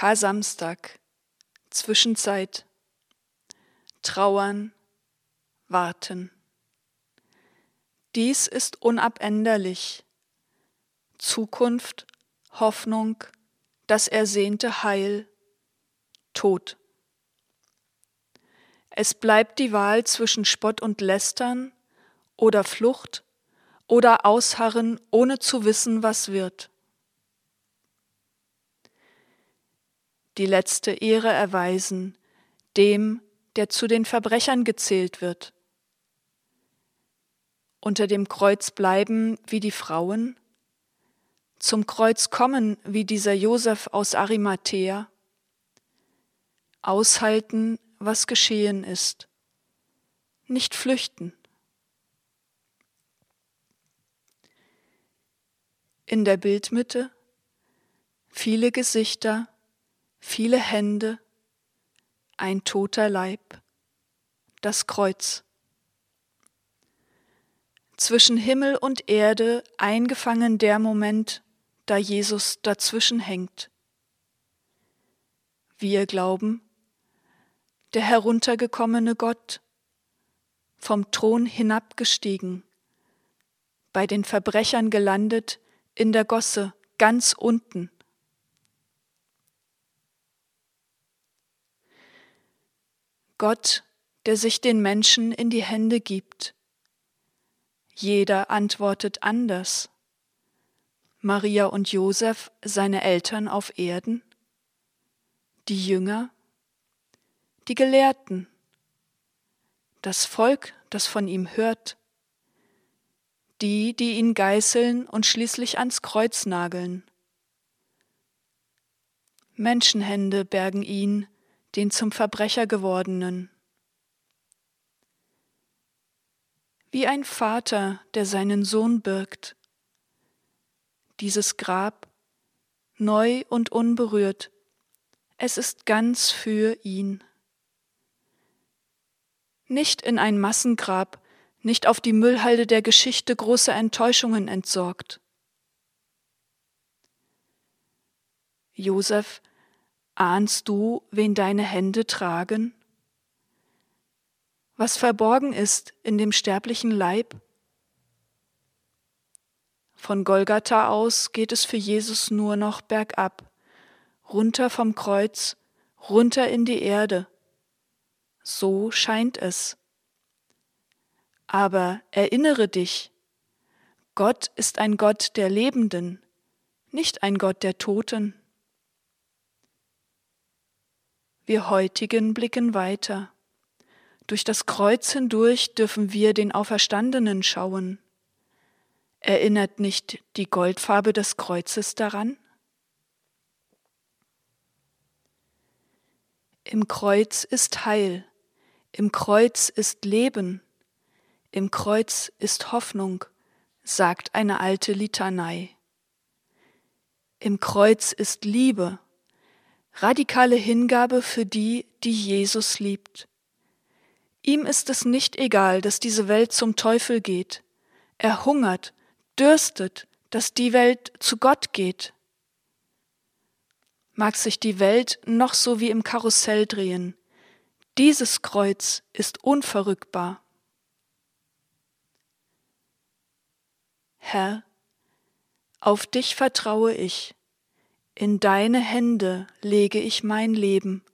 Karsamstag, Zwischenzeit, Trauern, Warten. Dies ist unabänderlich. Zukunft, Hoffnung, das ersehnte Heil, Tod. Es bleibt die Wahl zwischen Spott und Lästern oder Flucht oder Ausharren, ohne zu wissen, was wird. Die letzte Ehre erweisen, dem, der zu den Verbrechern gezählt wird. Unter dem Kreuz bleiben wie die Frauen, zum Kreuz kommen wie dieser Josef aus Arimathea, aushalten, was geschehen ist, nicht flüchten. In der Bildmitte viele Gesichter, viele Hände, ein toter Leib, das Kreuz. Zwischen Himmel und Erde eingefangen der Moment, da Jesus dazwischen hängt. Wir glauben, der heruntergekommene Gott, vom Thron hinabgestiegen, bei den Verbrechern gelandet, in der Gosse, ganz unten. Gott, der sich den Menschen in die Hände gibt. Jeder antwortet anders. Maria und Josef, seine Eltern auf Erden, die Jünger, die Gelehrten, das Volk, das von ihm hört, die, die ihn geißeln und schließlich ans Kreuz nageln. Menschenhände bergen ihn, den zum Verbrecher gewordenen. Wie ein Vater, der seinen Sohn birgt. Dieses Grab, neu und unberührt, es ist ganz für ihn. Nicht in ein Massengrab, nicht auf die Müllhalde der Geschichte großer Enttäuschungen entsorgt. Josef, ahnst du, wen deine Hände tragen? Was verborgen ist in dem sterblichen Leib? Von Golgatha aus geht es für Jesus nur noch bergab, runter vom Kreuz, runter in die Erde. So scheint es. Aber erinnere dich, Gott ist ein Gott der Lebenden, nicht ein Gott der Toten. Wir Heutigen blicken weiter. Durch das Kreuz hindurch dürfen wir den Auferstandenen schauen. Erinnert nicht die Goldfarbe des Kreuzes daran? Im Kreuz ist Heil, im Kreuz ist Leben, im Kreuz ist Hoffnung, sagt eine alte Litanei. Im Kreuz ist Liebe, radikale Hingabe für die, die Jesus liebt. Ihm ist es nicht egal, dass diese Welt zum Teufel geht. Er hungert, dürstet, dass die Welt zu Gott geht. Mag sich die Welt noch so wie im Karussell drehen. Dieses Kreuz ist unverrückbar. Herr, auf dich vertraue ich, in deine Hände lege ich mein Leben.